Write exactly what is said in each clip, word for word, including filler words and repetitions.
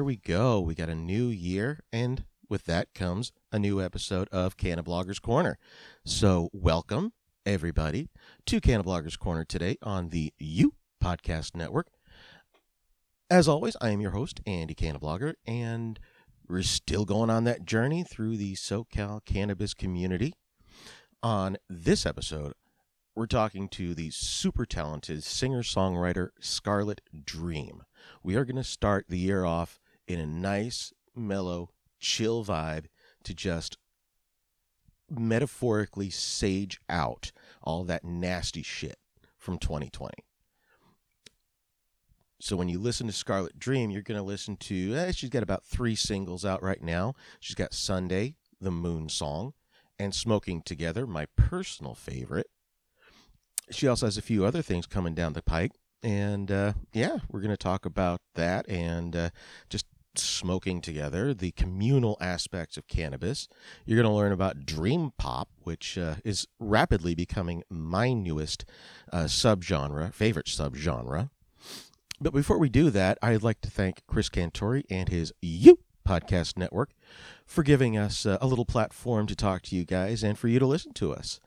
There we go. We got a new year, and with that comes a new episode of CannaBlogger's Corner. So welcome, everybody, to CannaBlogger's Corner today on the You Podcast Network. As always, I am your host, Andy Cannablogger, and we're still going on that journey through the SoCal cannabis community. On this episode, we're talking to the super talented singer-songwriter Scarlet Dream. We are going to start the year off in a nice, mellow, chill vibe to just metaphorically sage out all that nasty shit from twenty twenty. So when you listen to Scarlet Dream, you're going to listen to, eh, she's got about three singles out right now. She's got Sunday, The Moon Song, and Smoking Together, my personal favorite. She also has a few other things coming down the pike. And, uh, yeah, we're going to talk about that and uh, just smoking together, the communal aspects of cannabis. You're going to learn about dream pop, which uh, is rapidly becoming my newest uh, subgenre, favorite subgenre. But before we do that, I'd like to thank Chris Cantori and his You Podcast Network for giving us uh, a little platform to talk to you guys and for you to listen to us.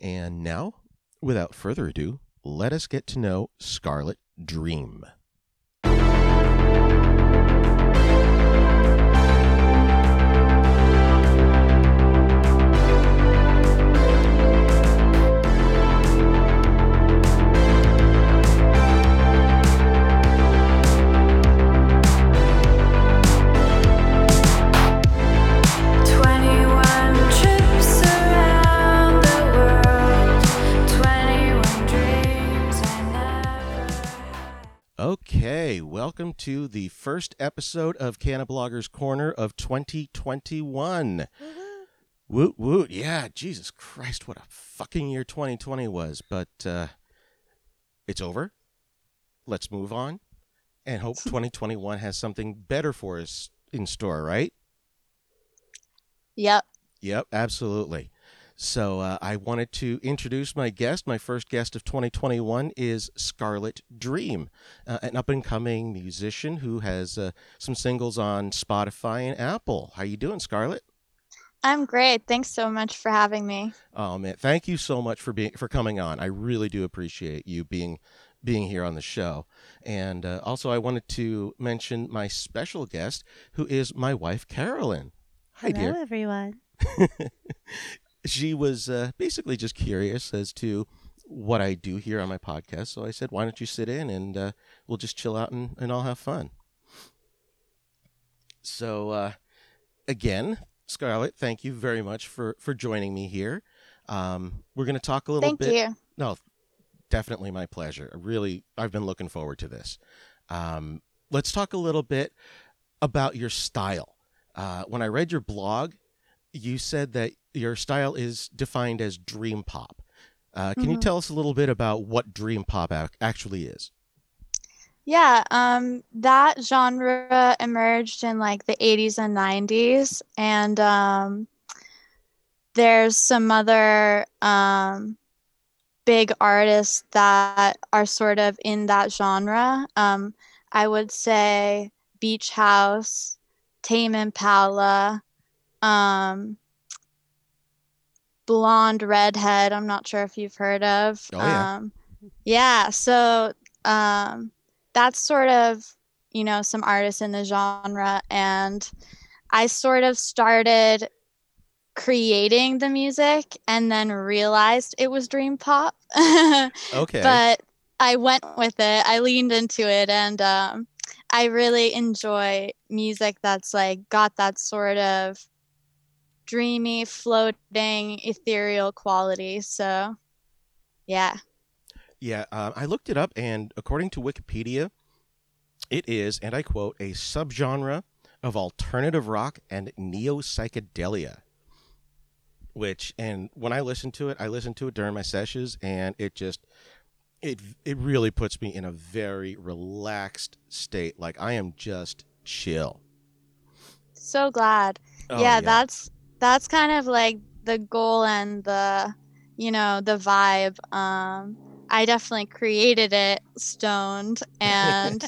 And now, without further ado, let us get to know Scarlet Dream. Okay, welcome to the first episode of CannaBlogger's Corner of twenty twenty-one. Mm-hmm. Woot woot, yeah, Jesus Christ, what a fucking year twenty twenty was. But uh, it's over. Let's move on and hope twenty twenty-one has something better for us in store, right? Yep. Yep, absolutely. So uh, I wanted to introduce my guest. My first guest of twenty twenty-one is Scarlet Dream, uh, an up-and-coming musician who has uh, some singles on Spotify and Apple. How you doing, Scarlet? I'm great. Thanks so much for having me. Oh man, thank you so much for being for coming on. I really do appreciate you being being here on the show. And uh, also, I wanted to mention my special guest, who is my wife, Carolyn. Hi, Hello, dear. Hello, everyone. She was uh, basically just curious as to what I do here on my podcast. So I said, why don't you sit in and uh, we'll just chill out and, and I'll have fun. So uh, again, Scarlet, thank you very much for, for joining me here. Um, we're going to talk a little thank bit. Thank you. No, definitely my pleasure. Really, I've been looking forward to this. Um, let's talk a little bit about your style. Uh, when I read your blog, you said that your style is defined as dream pop. Uh, can mm-hmm. you tell us a little bit about what dream pop actually is? Yeah, um, that genre emerged in like the eighties and nineties. And um, there's some other um, big artists that are sort of in that genre. Um, I would say Beach House, Tame Impala, um Blonde Redhead, I'm not sure if you've heard of. Oh, yeah. um yeah so um that's sort of, you know, some artists in the genre, and I sort of started creating the music and then realized it was dream pop. Okay. But I went with it, I leaned into it, and um I really enjoy music that's like got that sort of dreamy, floating, ethereal quality. So, yeah. Yeah, uh, I looked it up, and according to Wikipedia, it is, and I quote, a subgenre of alternative rock and neo-psychedelia. Which, and when I listen to it, I listen to it during my sessions, and it just, it it really puts me in a very relaxed state. Like, I am just chill. So glad. Oh, yeah, yeah, that's that's kind of like the goal and the, you know, the vibe um, I definitely created it stoned. And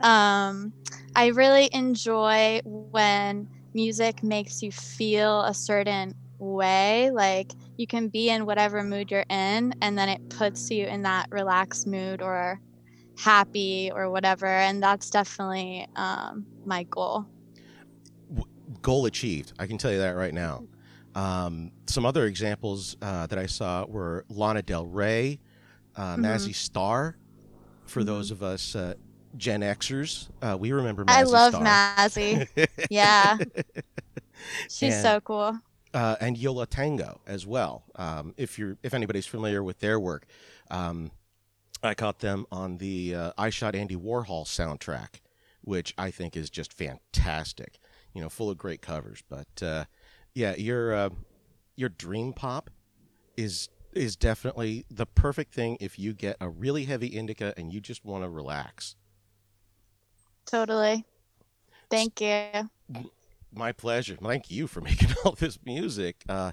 um, I really enjoy when music makes you feel a certain way. Like, you can be in whatever mood you're in, and then it puts you in that relaxed mood or happy or whatever. And that's definitely um, my goal. Goal achieved. I can tell you that right now. Um, some other examples uh, that I saw were Lana Del Rey, uh, mm-hmm. Mazzy Star. For mm-hmm. those of us uh, Gen Xers, uh, we remember Mazzy Star. I love Star. Mazzy. Yeah. She's and, so cool. Uh, and Yo La Tengo as well. Um, if you're, if anybody's familiar with their work, um, I caught them on the uh, I Shot Andy Warhol soundtrack, which I think is just fantastic. You know, full of great covers. But uh, yeah, your uh, your dream pop is is definitely the perfect thing if you get a really heavy indica and you just want to relax. Totally. Thank you. My pleasure. Thank you for making all this music. Uh,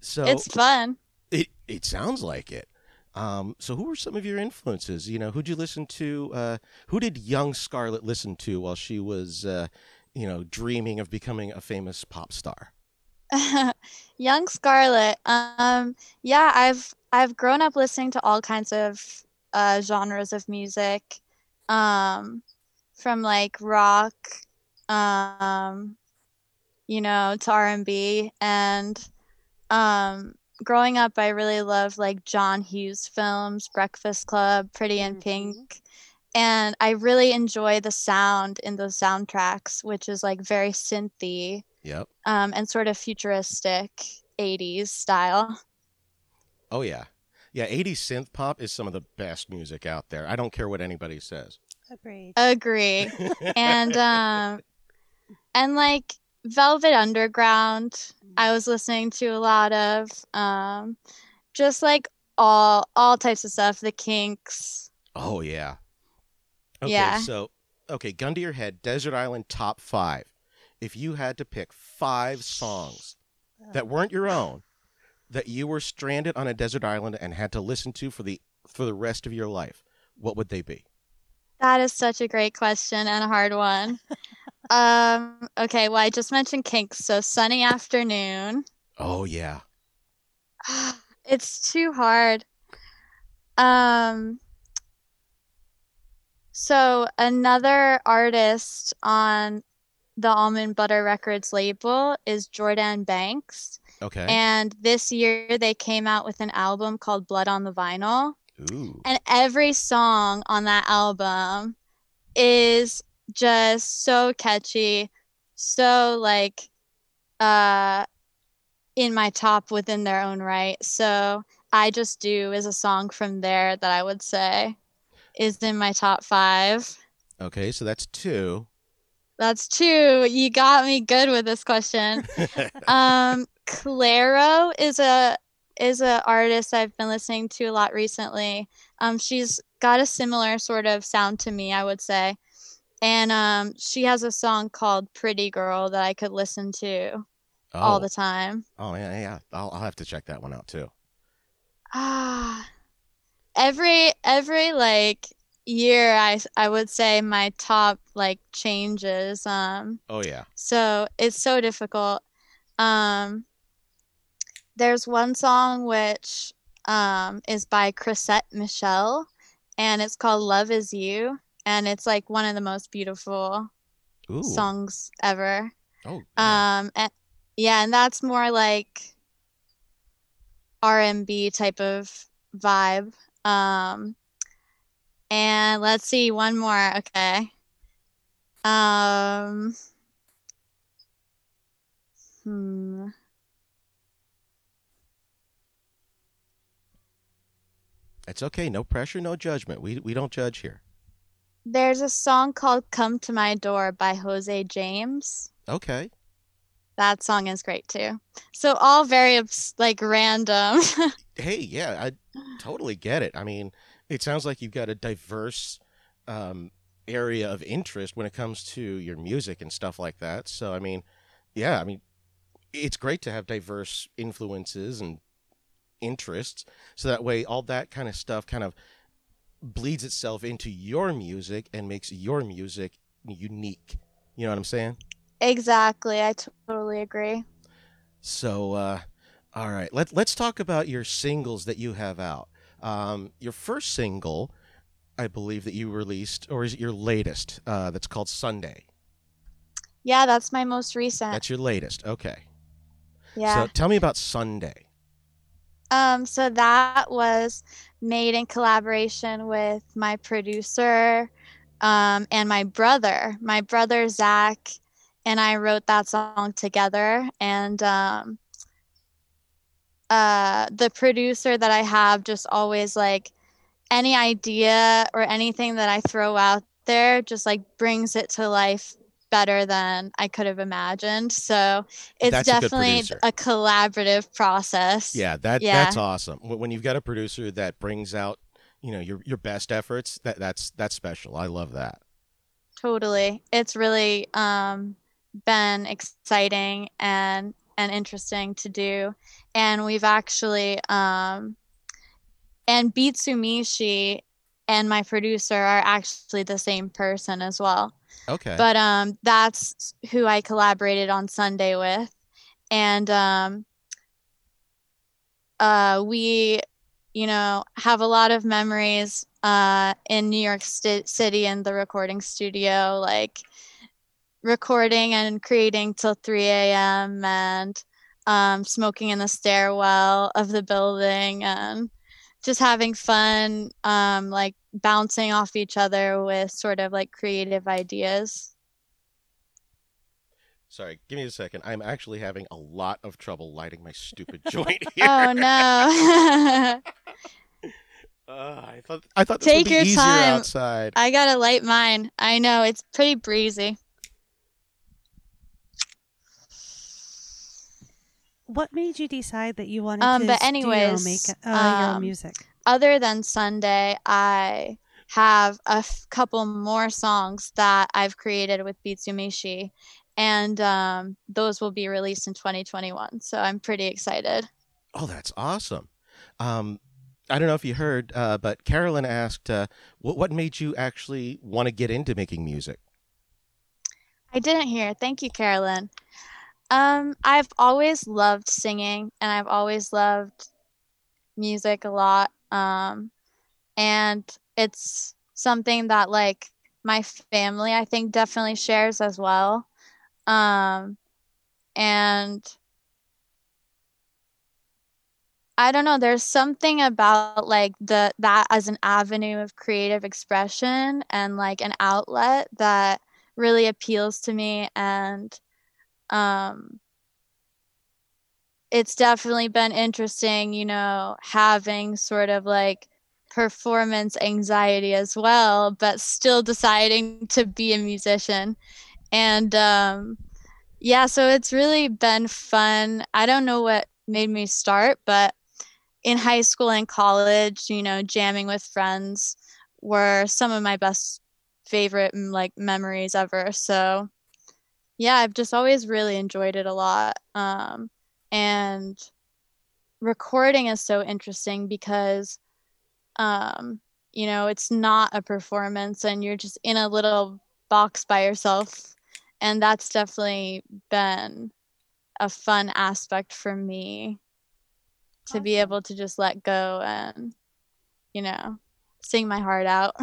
so it's fun. It it sounds like it. Um, so who were some of your influences? You know, who'd you listen to? Uh, who did young Scarlett listen to while she was, uh, you know, dreaming of becoming a famous pop star? Young Scarlett. Um, yeah, I've, I've grown up listening to all kinds of, uh, genres of music, um, from like rock, um, you know, to R and B. And, um, growing up, I really loved like John Hughes films, Breakfast Club, Pretty in mm-hmm. Pink. And I really enjoy the sound in those soundtracks, which is like very synthy, yep, um, and sort of futuristic eighties style. Oh yeah, yeah. eighties synth pop is some of the best music out there. I don't care what anybody says. Agreed. Agree. and um, and like Velvet Underground, I was listening to a lot of, um, just like all all types of stuff. The Kinks. Oh yeah. Okay, yeah. So, okay, gun to your head, Desert Island top five. If you had to pick five songs that weren't your own, that you were stranded on a desert island and had to listen to for the for the rest of your life, what would they be? That is such a great question and a hard one. um, okay, well, I just mentioned Kinks, so Sunny Afternoon. Oh, yeah. It's too hard. Um... So another artist on the Almond Butter Records label is Guordan Banks. Okay. And this year they came out with an album called Blood on the Vinyl. Ooh. And every song on that album is just so catchy, so like uh, in my top within their own right. So I Just Do is a song from there that I would say is in my top five. Okay, so that's two. That's two. You got me good with this question. um, Clairo is a is an artist I've been listening to a lot recently. Um, she's got a similar sort of sound to me, I would say. And um, she has a song called Pretty Girl that I could listen to oh. all the time. Oh, yeah, yeah. I'll, I'll have to check that one out, too. Ah... Every every like year, I I would say my top like changes. Um, oh yeah. So it's so difficult. Um, there's one song which um, is by Chrisette Michelle, and it's called "Love Is You," and it's like one of the most beautiful Ooh. songs ever. Oh. Yeah. Um. And, yeah, and that's more like R and B type of vibe. Um, and let's see, one more. Okay. Um, hmm. It's okay. No pressure, no judgment. We, we don't judge here. There's a song called Come to My Door by Jose James. Okay. That song is great too. So all very like random. Hey, yeah, I totally get it. I mean, it sounds like you've got a diverse um, area of interest when it comes to your music and stuff like that. So, I mean, yeah, I mean, it's great to have diverse influences and interests. So that way all that kind of stuff kind of bleeds itself into your music and makes your music unique. You know what I'm saying? Exactly. I totally agree. So, uh, all right, let's let's talk about your singles that you have out. Um, your first single, I believe, that you released, or is it your latest? Uh, that's called Sunday. Yeah, that's my most recent. That's your latest. Okay. Yeah. So tell me about Sunday. Um, so that was made in collaboration with my producer um, and my brother, my brother, Zach, and I wrote that song together. And um, uh, the producer that I have just always, like, any idea or anything that I throw out there just, like, brings it to life better than I could have imagined. So it's that's definitely a, a collaborative process. Yeah, that yeah. that's awesome. When you've got a producer that brings out, you know, your your best efforts, that that's that's special. I love that. Totally. It's really um, been exciting and and interesting to do. And we've actually um, and Beatsumishi and my producer are actually the same person as well. Okay. But um, that's who I collaborated on Sunday with. And um, uh, we, you know, have a lot of memories uh, in New York St- City in the recording studio, like recording and creating till three a.m. and um, smoking in the stairwell of the building and just having fun, um, like bouncing off each other with sort of like creative ideas. Sorry, give me a second. I'm actually having a lot of trouble lighting my stupid joint here. Oh no! uh, I thought I thought this Take would be your easier time. Outside. I gotta light mine. I know it's pretty breezy. What made you decide that you wanted um, to but anyways, studio make uh, um, your own music? Other than Sunday, I have a f- couple more songs that I've created with Beatsumishi, and um, those will be released in twenty twenty-one. So I'm pretty excited. Oh, that's awesome. Um, I don't know if you heard, uh, but Carolyn asked, uh, what, what made you actually want to get into making music? I didn't hear. Thank you, Carolyn. Um, I've always loved singing, and I've always loved music a lot. Um, and it's something that, like, my family, I think, definitely shares as well. Um, and I don't know, there's something about, like, the that as an avenue of creative expression and, like, an outlet that really appeals to me. And Um, it's definitely been interesting, you know, having sort of like performance anxiety as well, but still deciding to be a musician. And um, yeah, so it's really been fun. I don't know what made me start, but in high school and college, you know, jamming with friends were some of my best favorite like memories ever. So yeah, I've just always really enjoyed it a lot. Um, and recording is so interesting because, um, you know, it's not a performance and you're just in a little box by yourself. And that's definitely been a fun aspect for me to be able to just let go and, you know, sing my heart out.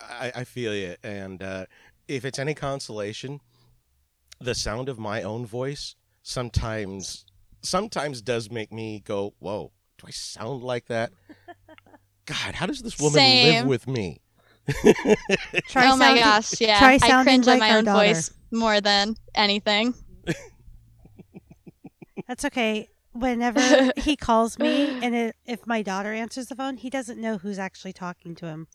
I, I feel you. And uh, if it's any consolation, the sound of my own voice sometimes sometimes does make me go, whoa, do I sound like that? God, how does this woman Same. live with me? Try oh my gosh, yeah. Try I cringe like at my own daughter. voice more than anything. That's okay. Whenever he calls me, and it, if my daughter answers the phone, he doesn't know who's actually talking to him.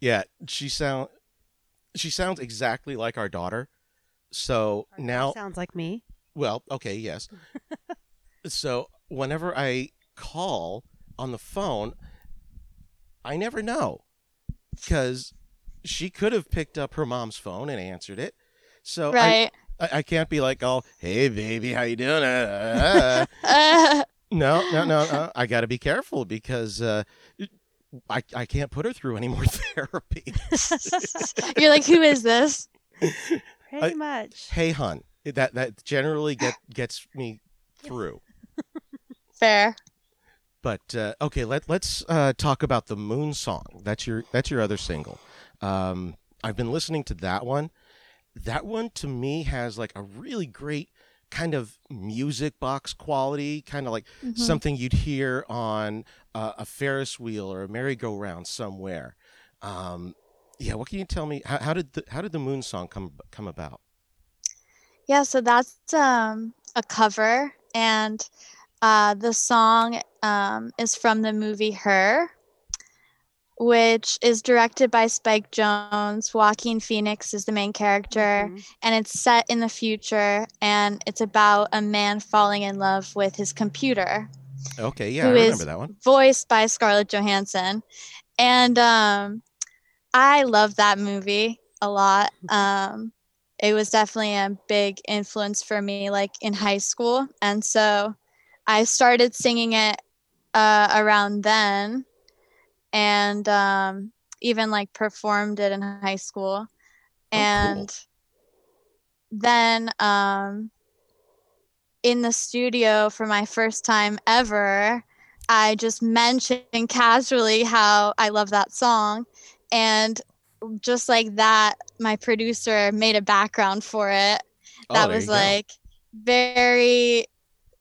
Yeah, she sounds... She sounds exactly like our daughter. So our now sounds like me. Well, okay, yes. So whenever I call on the phone, I never know because she could have picked up her mom's phone and answered it. So right. I, I, I can't be like, oh, hey, baby, how you doing? Uh, uh. no, no, no, no. I got to be careful because uh, I, I can't put her through any more therapy. You're like, who is this? Pretty much. I, hey, hun. That that generally get, gets me through. Fair. But uh, okay, let let's uh, talk about the Moon Song. That's your that's your other single. Um, I've been listening to that one. That one to me has like a really great kind of music box quality, kind of like mm-hmm. something you'd hear on uh, a Ferris wheel or a merry-go-round somewhere. Um, yeah, what can you tell me? How, how did the, how did the Moon Song come come about? Yeah, so that's um, a cover, and uh, the song um, is from the movie Her, which is directed by Spike Jonze. Joaquin Phoenix is the main character, mm-hmm. and it's set in the future, and it's about a man falling in love with his computer. Okay, yeah, I remember that one. Voiced by Scarlet Johansson. And um, I love that movie a lot. Um, it was definitely a big influence for me, like, in high school. And so I started singing it uh, around then. And um, even like performed it in high school. And oh, cool. then um, in the studio for my first time ever, I just mentioned casually how I love that song. And just like that, my producer made a background for it. Oh, that was like very,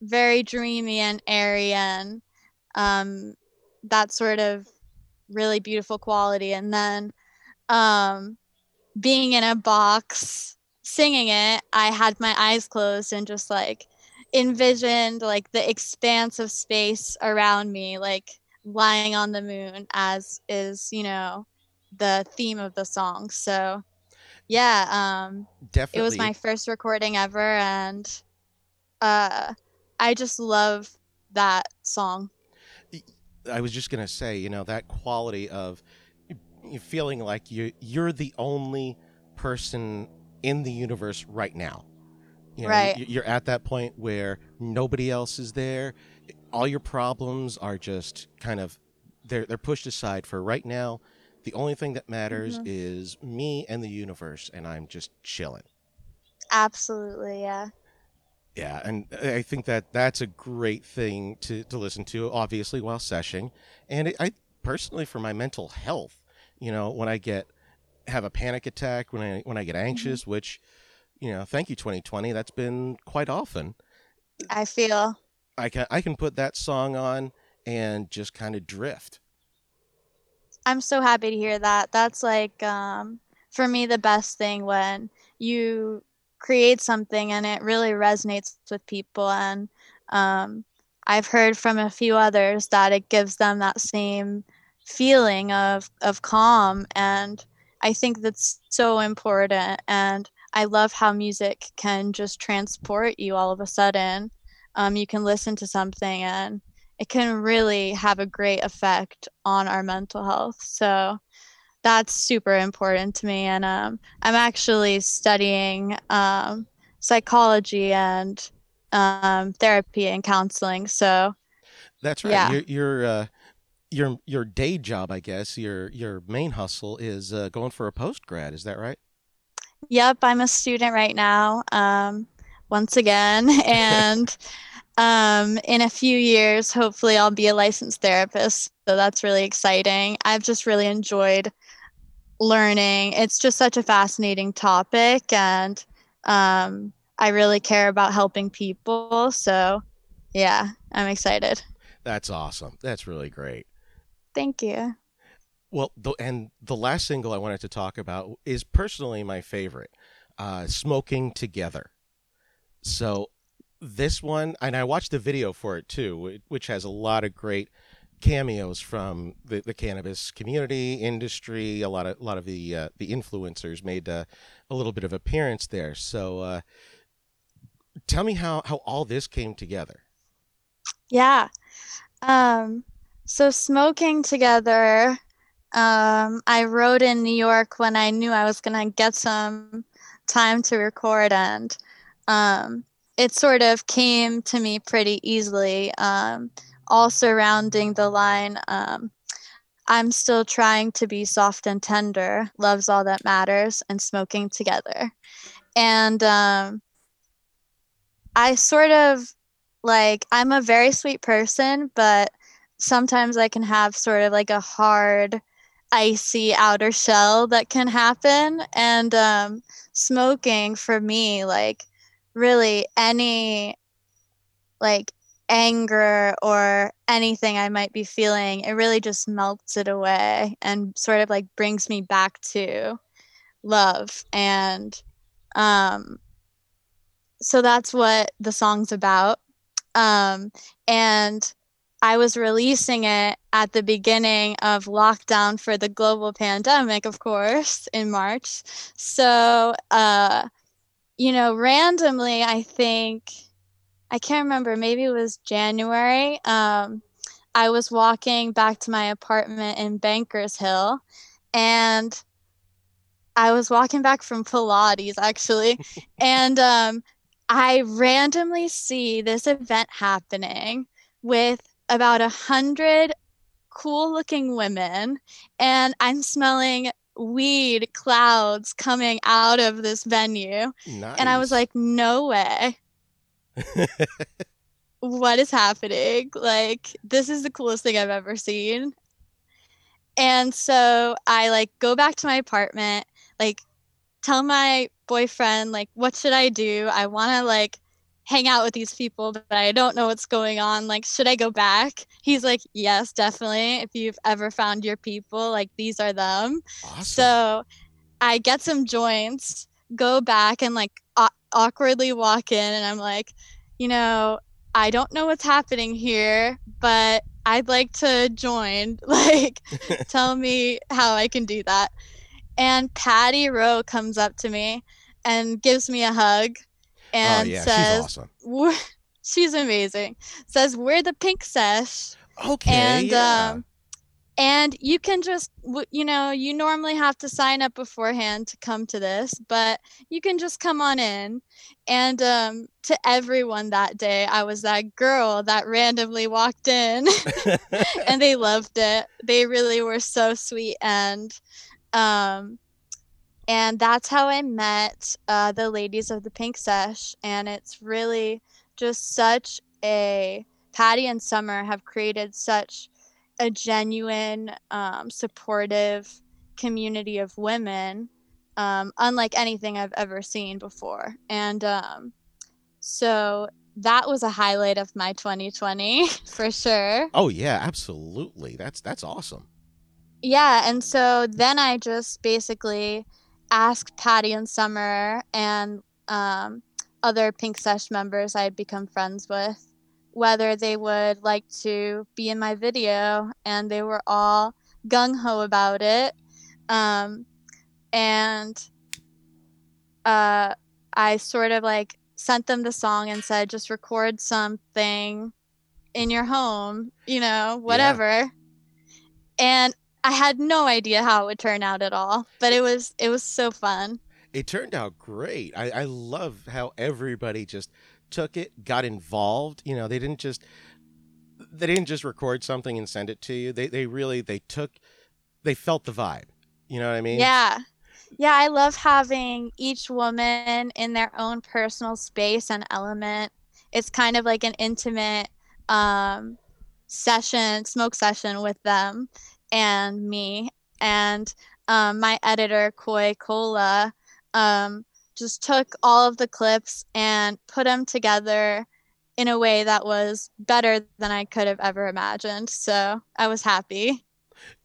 very dreamy and airy and um, that sort of really beautiful quality. And then um being in a box singing it, I had my eyes closed and just like envisioned like the expanse of space around me, like lying on the moon, as is, you know, the theme of the song. So yeah, um definitely it was my first recording ever, and uh I just love that song. I was just going to say, you know, that quality of feeling like you, you're the only person in the universe right now. You know, right. You're at that point where nobody else is there. All your problems are just kind of, they're, they're pushed aside for right now. The only thing that matters mm-hmm. is me and the universe, and I'm just chilling. Absolutely, yeah. Yeah, and I think that that's a great thing to, to listen to, obviously, while seshing. And it, I personally, for my mental health, you know, when I get have a panic attack, when I when I get anxious, mm-hmm. which, you know, thank you twenty twenty, that's been quite often. I feel I can I can put that song on and just kind of drift. I'm so happy to hear that. That's like um, for me the best thing when you create something and it really resonates with people, and um, I've heard from a few others that it gives them that same feeling of of calm, and I think that's so important. And I love how music can just transport you all of a sudden. Um, you can listen to something and it can really have a great effect on our mental health, so that's super important to me. And um, I'm actually studying um, psychology and um, therapy and counseling. So that's right. Yeah. Your your, uh, your your day job, I guess, your your main hustle is uh, going for a post-grad. Is that right? Yep. I'm a student right now, um, once again. And um, in a few years, hopefully I'll be a licensed therapist. So that's really exciting. I've just really enjoyed learning. It's just such a fascinating topic, and um, I really care about helping people. So yeah, I'm excited. That's awesome. That's really great. Thank you. Well, the, and the last single I wanted to talk about is personally my favorite, uh, Smoking Together. So this one, and I watched the video for it too, which has a lot of great cameos from the, the cannabis community industry. A lot of a lot of the uh, the influencers made uh, a little bit of appearance there. So uh, tell me how, how all this came together. Yeah. Um, so Smoking Together, um, I wrote in New York when I knew I was going to get some time to record, and um, it sort of came to me pretty easily. Um, all surrounding the line, um, I'm Still Trying to Be Soft and Tender, Love's All That Matters, and Smoking Together. And um, I sort of, like, I'm a very sweet person, but sometimes I can have sort of like a hard, icy outer shell that can happen. And um, smoking for me, like, really any, like, anger or anything I might be feeling, it really just melts it away and sort of like brings me back to love. And um so that's what the song's about. Um and I was releasing it at the beginning of lockdown for the global pandemic, of course, in March. So uh you know, randomly, I think I can't remember, maybe it was January. Um, I was walking back to my apartment in Bankers Hill, and I was walking back from Pilates, actually. And um, I randomly see this event happening with about a hundred cool looking women, and I'm smelling weed clouds coming out of this venue. Nice. And I was like, no way. What is happening? Like, this is the coolest thing I've ever seen. And so I like go back to my apartment, like tell my boyfriend, like, what should I do? I want to like hang out with these people, but I don't know what's going on. Like, should I go back? He's like, yes, definitely. If you've ever found your people, like, these are them. Awesome. So I get some joints, go back, and like uh, awkwardly walk in, and I'm like, you know, I don't know what's happening here, but I'd like to join. Like, tell me how I can do that. And Patty Rowe comes up to me and gives me a hug and oh, yeah, says, she's awesome. She's amazing. Says, we're the Pink Sesh. Okay. And yeah. um And you can just, you know, you normally have to sign up beforehand to come to this, but you can just come on in. And um, to everyone that day, I was that girl that randomly walked in, and they loved it. They really were so sweet. And um, and that's how I met uh, the ladies of the Pink Sesh. And it's really just such a, Patty and Summer have created such a genuine, um, supportive community of women, um, unlike anything I've ever seen before. And um, so that was a highlight of my twenty twenty for sure. Oh yeah, absolutely. That's, that's awesome. Yeah. And so then I just basically asked Patty and Summer and um, other Pink Sesh members I had become friends with whether they would like to be in my video, and they were all gung-ho about it. Um, and uh, I sort of like sent them the song and said, just record something in your home, you know, whatever. Yeah. And I had no idea how it would turn out at all, but it was, it was so fun. It turned out great. I, I love how everybody just took it, got involved. You know, they didn't just they didn't just record something and send it to you. They they really they took they felt the vibe. You know what I mean? Yeah. Yeah, I love having each woman in their own personal space and element. It's kind of like an intimate um session, smoke session with them and me. And um my editor, Koi Cola, um just took all of the clips and put them together in a way that was better than I could have ever imagined. So I was happy.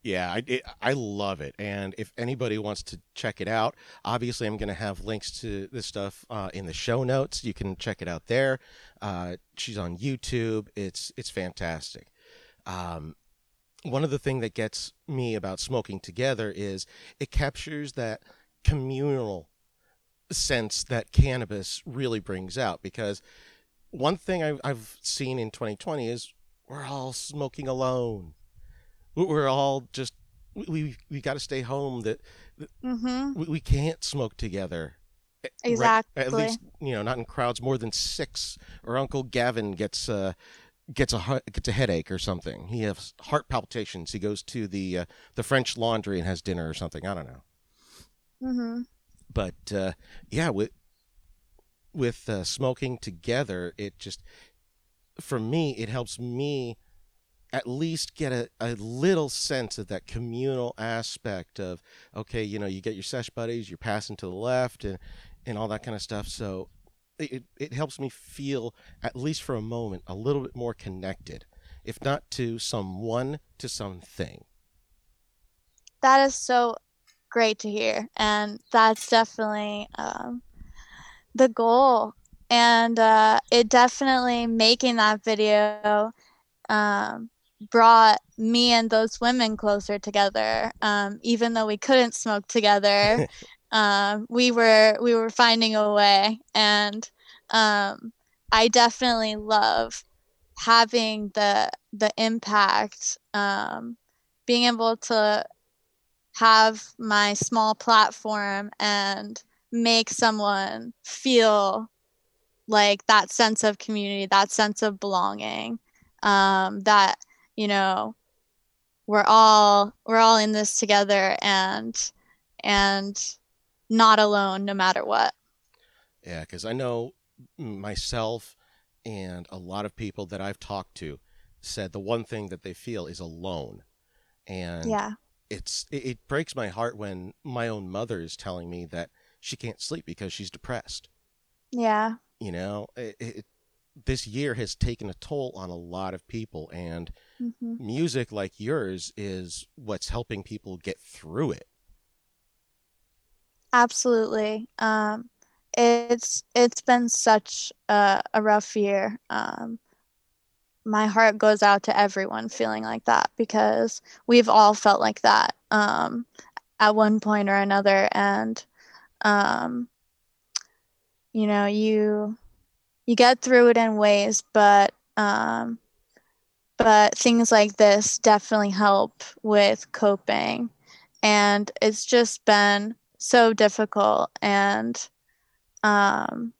Yeah, I, it, I love it. And if anybody wants to check it out, obviously I'm going to have links to this stuff uh, in the show notes. You can check it out there. Uh, she's on YouTube. It's, it's fantastic. Um, one of the things that gets me about Smoking Together is it captures that communal sense that cannabis really brings out, because one thing I've, I've seen in twenty twenty is we're all smoking alone. We're all just, we we, we got to stay home. That mm-hmm. we, we can't smoke together. Exactly. Right, at least, you know, not in crowds more than six, or Uncle Gavin gets uh, gets a gets a headache or something. He has heart palpitations. He goes to the uh, the French Laundry and has dinner or something. I don't know. Mm-hmm. But uh, yeah, with with uh, smoking together, it just for me it helps me at least get a, a little sense of that communal aspect of, okay, you know, you get your sesh buddies, you're passing to the left and, and all that kind of stuff. So it, it helps me feel, at least for a moment, a little bit more connected, if not to someone, to something. That is so great to hear. And that's definitely um, the goal. And uh, it definitely, making that video um, brought me and those women closer together. Um, even though we couldn't smoke together, um, we were, we were finding a way. And, um, I definitely love having the, the impact, um, being able to have my small platform and make someone feel like that sense of community, that sense of belonging, um, that, you know, we're all, we're all in this together and, and not alone no matter what. Yeah. Because I know myself and a lot of people that I've talked to said the one thing that they feel is alone. And yeah, it's, it, it breaks my heart when my own mother is telling me that she can't sleep because she's depressed. Yeah. You know, it, it this year has taken a toll on a lot of people, and mm-hmm. music like yours is what's helping people get through it. Absolutely. Um, it's, it's been such a, a rough year. Um, my heart goes out to everyone feeling like that, because we've all felt like that, um, at one point or another. And, um, you know, you, you get through it in ways, but um, but things like this definitely help with coping. And it's just been so difficult, and um,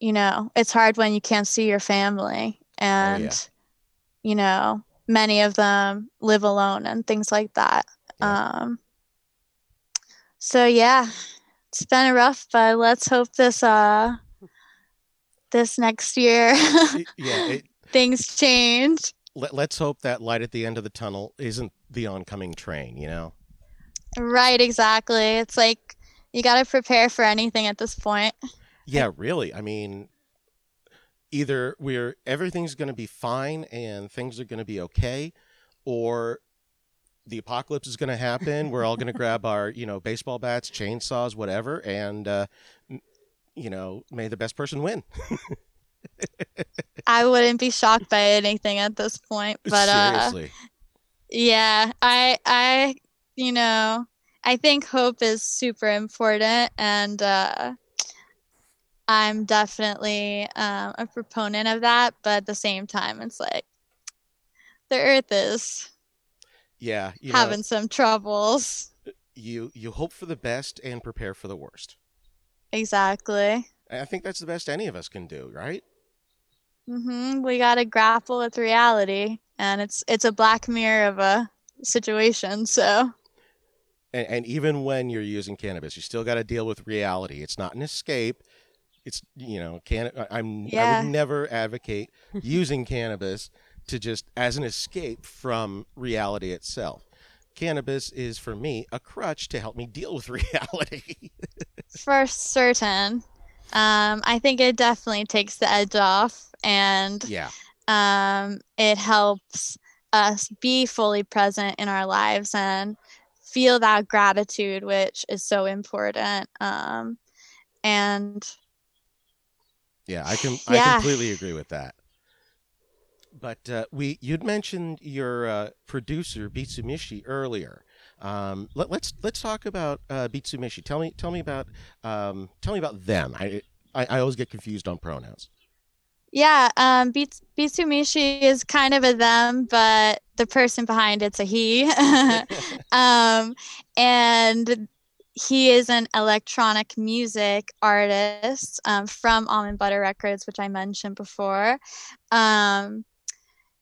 you know, it's hard when you can't see your family, and oh, yeah. you know, many of them live alone and things like that. Yeah. Um, so yeah, it's been rough, but let's hope this. Uh, This next year, yeah, it, things change. Let, let's hope that light at the end of the tunnel isn't the oncoming train, you know? Right, exactly. It's like you got to prepare for anything at this point. Yeah, really. I mean, either we're everything's going to be fine and things are going to be okay, or the apocalypse is going to happen. We're all going to grab our, you know, baseball bats, chainsaws, whatever, and uh, you know, may the best person win. I wouldn't be shocked by anything at this point, but uh, seriously. Yeah, I, I, you know, I think hope is super important, and uh, I'm definitely um, a proponent of that. But at the same time, it's like the Earth is, yeah, you having know, some troubles. You you hope for the best and prepare for the worst. Exactly. I think that's the best any of us can do, right? Mm-hmm. We got to grapple with reality, and it's it's a black mirror of a situation, so. And, and even when you're using cannabis, you still got to deal with reality. It's not an escape. It's, you know, can I'm yeah. I would never advocate using cannabis to just as an escape from reality itself. Cannabis is, for me, a crutch to help me deal with reality. For certain. Um, I think it definitely takes the edge off, and yeah. um, it helps us be fully present in our lives and feel that gratitude, which is so important. Um, and yeah, I can yeah. I completely agree with that. But uh, we, you'd mentioned your uh, producer Beatsumishi earlier. Um, let, let's let's talk about uh, Beatsumishi. Tell me tell me about um, tell me about them. I, I I always get confused on pronouns. Yeah, um, Beats, Beatsumishi is kind of a them, but the person behind it's a he. um, and he is an electronic music artist um, from Almond Butter Records, which I mentioned before. Um,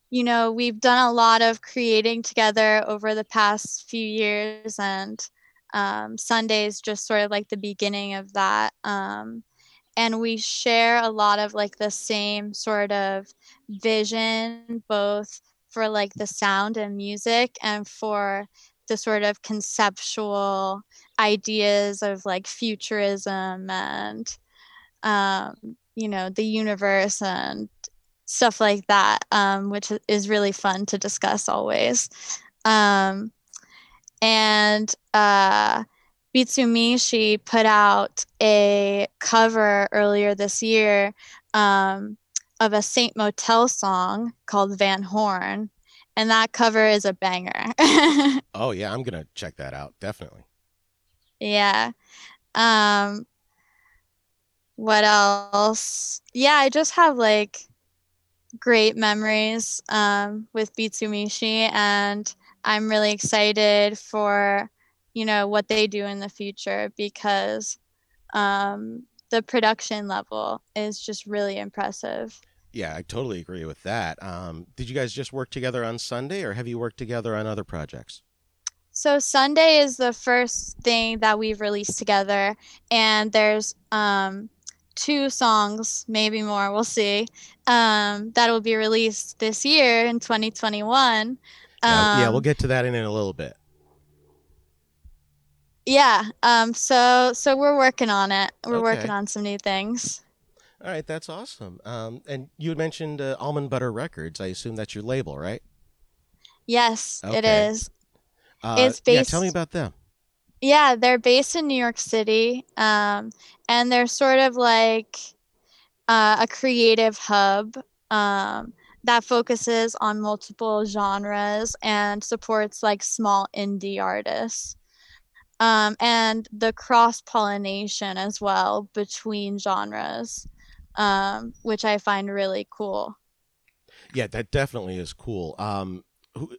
you know, we've done a lot of creating together over the past few years, and um, Sunday is just sort of like the beginning of that. Um, and we share a lot of like the same sort of vision, both for like the sound and music and for the sort of conceptual ideas of like futurism and, um, you know, the universe and stuff like that, um, which is really fun to discuss always. Um, and uh, Beatsumishi put out a cover earlier this year um, of a Saint Motel song called Van Horn. And that cover is a banger. Oh, yeah. I'm going to check that out. Definitely. Yeah. Um, what else? Yeah, I just have, like, great memories um, with Beatsumishi. And I'm really excited for, you know, what they do in the future, because um, the production level is just really impressive. Yeah, I totally agree with that. Um, did you guys just work together on Sunday, or have you worked together on other projects? So Sunday is the first thing that we've released together, and there's um, two songs, maybe more, we'll see, um, that will be released this year in twenty twenty-one. Um, yeah, yeah, we'll get to that in a little bit. Yeah, um, so so we're working on it. We're okay. working on some new things. All right, that's awesome. Um, and you had mentioned uh, Almond Butter Records. I assume that's your label, right? Yes, okay. It is. Uh, it's based. Yeah, tell me about them. Yeah, they're based in New York City, um, and they're sort of like uh, a creative hub um, that focuses on multiple genres and supports like small indie artists. Um, and the cross-pollination as well between genres. Um, which I find really cool. Yeah, that definitely is cool. Um, who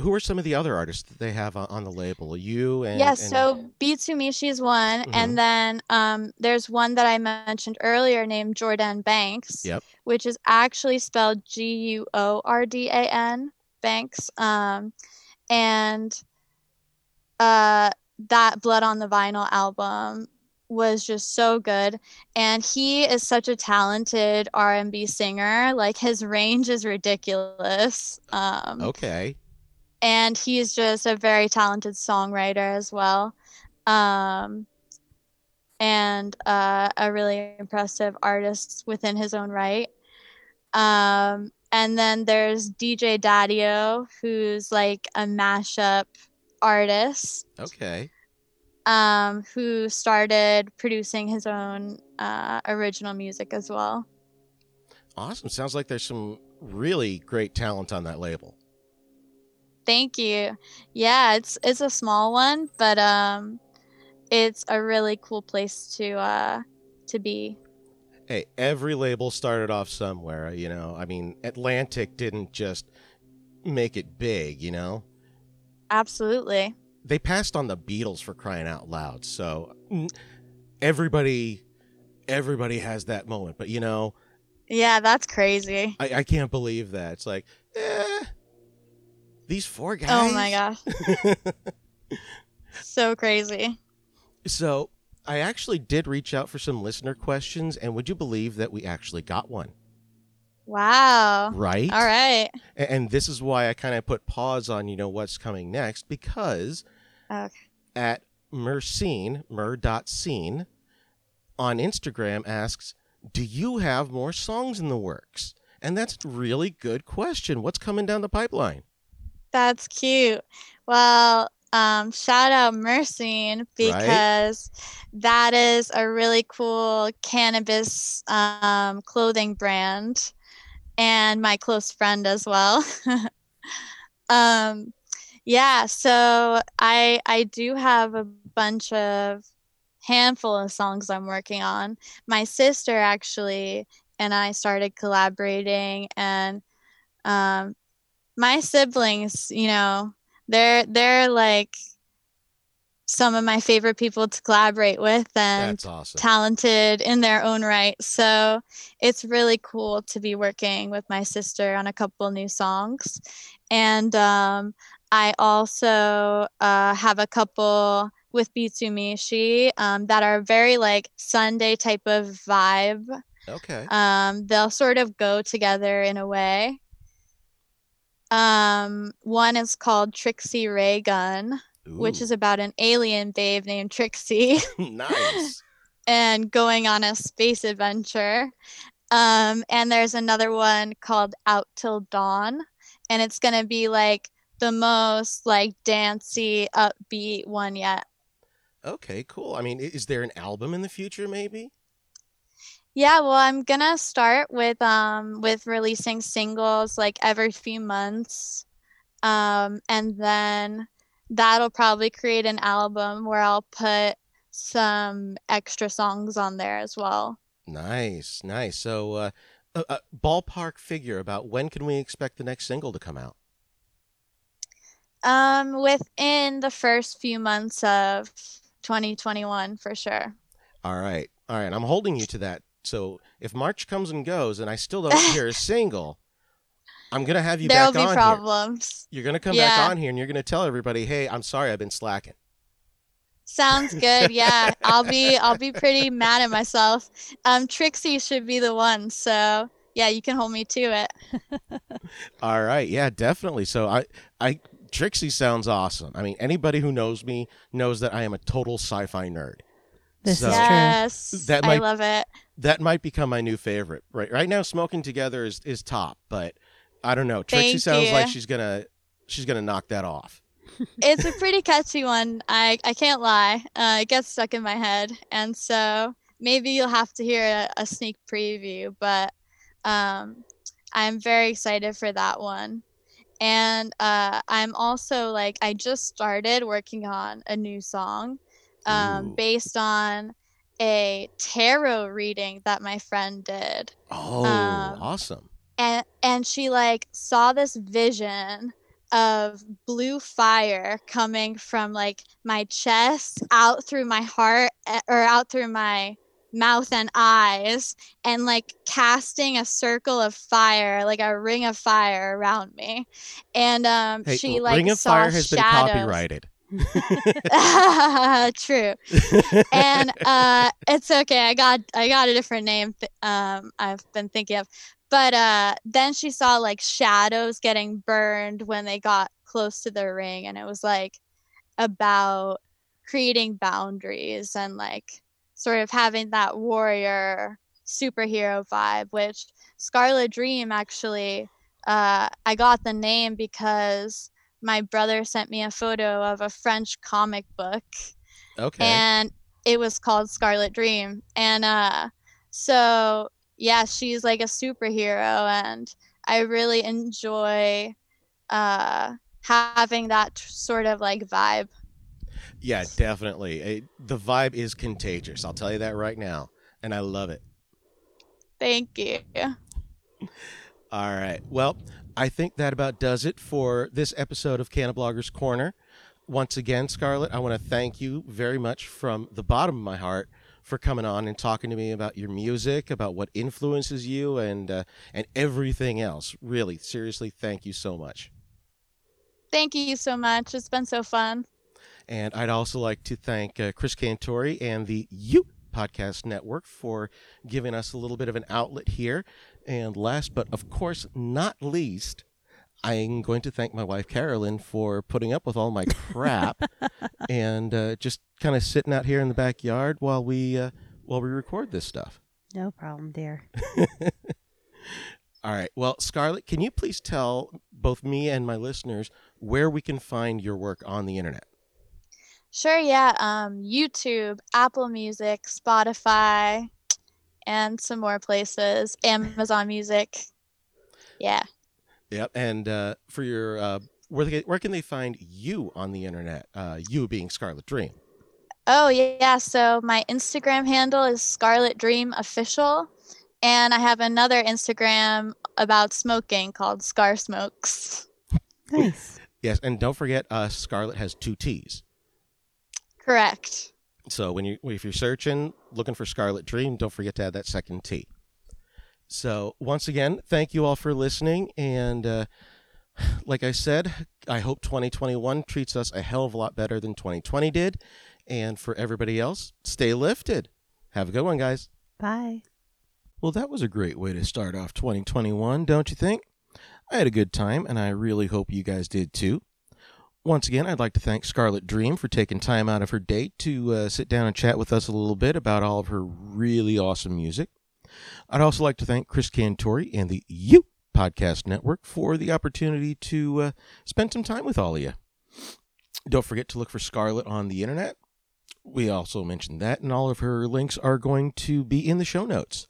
who are some of the other artists that they have on the label? You and... Yeah, so and... Beatsumishi is one. Mm-hmm. And then um, there's one that I mentioned earlier named Guordan Banks, yep. which is actually spelled G U O R D A N, Banks. Um, and uh, that Blood on the Vinyl album was just so good, and he is such a talented R and B singer. Like, his range is ridiculous. Um okay and he is just a very talented songwriter as well, um and uh a really impressive artist within his own right. Um and then there's D J Daddio, who's like a mashup artist, okay Um, who started producing his own uh, original music as well. Awesome. Sounds like there's some really great talent on that label. Thank you. Yeah, it's it's a small one, but um, it's a really cool place to uh, to be. Hey, every label started off somewhere, you know. I mean, Atlantic didn't just make it big, you know. Absolutely. They passed on the Beatles, for crying out loud. So everybody, everybody has that moment. But, you know. Yeah, that's crazy. I, I can't believe that. It's like, eh, these four guys. Oh, my gosh. So crazy. So I actually did reach out for some listener questions. And would you believe that we actually got one? Wow. Right? All right. And, and this is why I kind of put pause on, you know, what's coming next, because okay. at Mercine, mer dot scene, on Instagram asks, do you have more songs in the works? And that's a really good question. What's coming down the pipeline? That's cute. Well, um, shout out Mercine, because right? that is a really cool cannabis um, clothing brand. And my close friend as well. um, yeah, so I I do have a bunch of handful of songs I'm working on. My sister actually and I started collaborating, and um, my siblings, you know, they're they're like some of my favorite people to collaborate with, and that's awesome. Talented in their own right. So it's really cool to be working with my sister on a couple new songs. And um, I also uh, have a couple with Beatsumishi um, that are very like Sunday type of vibe. Okay. Um, they'll sort of go together in a way. Um, one is called Trixie Ray Gun, Ooh. Which is about an alien babe named Trixie. Nice. And going on a space adventure. Um, and there's another one called Out Till Dawn, and it's going to be like the most like dancey, upbeat one yet. Okay, cool. I mean, is there an album in the future maybe? Yeah, well, I'm going to start with um with releasing singles like every few months. Um, and then that'll probably create an album where I'll put some extra songs on there as well. Nice, nice. So uh, a, a ballpark figure about when can we expect the next single to come out? Um, within the first few months of twenty twenty-one, for sure. All right. All right. I'm holding you to that. So if March comes and goes and I still don't hear a single, I'm going to have you There'll back on There'll be problems. Here. You're going to come yeah. back on here and you're going to tell everybody, hey, I'm sorry, I've been slacking. Sounds good. Yeah, I'll be I'll be pretty mad at myself. Um, Trixie should be the one. So, yeah, you can hold me to it. All right. Yeah, definitely. So I, I Trixie sounds awesome. I mean, anybody who knows me knows that I am a total sci-fi nerd. This so, is true. Yes, that might, I love it. That might become my new favorite. Right, right now, Smoking Together is, is top, but I don't know. Trixie Thank sounds you. Like she's gonna she's gonna knock that off. It's a pretty catchy one. I I can't lie. Uh, it gets stuck in my head, and so maybe you'll have to hear a, a sneak preview. But um, I'm very excited for that one, and uh, I'm also like I just started working on a new song. Um, based on a tarot reading that my friend did. Oh, um, awesome. And and she like saw this vision of blue fire coming from like my chest out through my heart or out through my mouth and eyes and like casting a circle of fire, like a ring of fire around me. And um, hey, she like Ring of saw Fire has shadows. Been copyrighted. True. And uh it's okay, I got I got a different name th- um I've been thinking of, but uh then she saw like shadows getting burned when they got close to the ring, and it was like about creating boundaries and like sort of having that warrior superhero vibe, which Scarlet Dream actually uh I got the name because my brother sent me a photo of a French comic book. Okay. And it was called Scarlet Dream. And uh, so, yeah, she's like a superhero. And I really enjoy uh, having that t- sort of like vibe. Yeah, definitely. It, the vibe is contagious. I'll tell you that right now. And I love it. Thank you. All right. Well, I think that about does it for this episode of CannaBlogger's Corner. Once again, Scarlett, I want to thank you very much from the bottom of my heart for coming on and talking to me about your music, about what influences you, and uh, and everything else. Really, seriously, thank you so much. Thank you so much. It's been so fun. And I'd also like to thank uh, Chris Cantori and the You Podcast Network for giving us a little bit of an outlet here. And last, but of course not least, I'm going to thank my wife, Carolyn, for putting up with all my crap and uh, just kind of sitting out here in the backyard while we uh, while we record this stuff. No problem, dear. All right. Well, Scarlett, can you please tell both me and my listeners where we can find your work on the internet? Sure, yeah. Um, YouTube, Apple Music, Spotify, and some more places. Amazon Music. Yeah. Yep. And uh, for your, uh, where, they, where can they find you on the internet? Uh, you being Scarlet Dream. Oh, yeah. So my Instagram handle is Scarlet Dream Official. And I have another Instagram about smoking called Scar Smokes. Nice. Yes. And don't forget, uh, Scarlet has two T's. Correct. So when you if you're searching, looking for Scarlet Dream, don't forget to add that second T. So once again, thank you all for listening. And uh, like I said, I hope twenty twenty-one treats us a hell of a lot better than twenty twenty did. And for everybody else, stay lifted. Have a good one, guys. Bye. Well, that was a great way to start off twenty twenty-one, don't you think? I had a good time, and I really hope you guys did too. Once again, I'd like to thank Scarlet Dream for taking time out of her day to uh, sit down and chat with us a little bit about all of her really awesome music. I'd also like to thank Chris Cantori and the You Podcast Network for the opportunity to uh, spend some time with all of you. Don't forget to look for Scarlet on the internet. We also mentioned that, and all of her links are going to be in the show notes.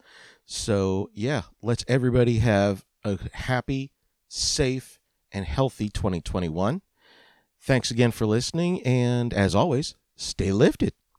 So, yeah, let's everybody have a happy, safe, and healthy twenty twenty-one. Thanks again for listening, and as always, stay lifted.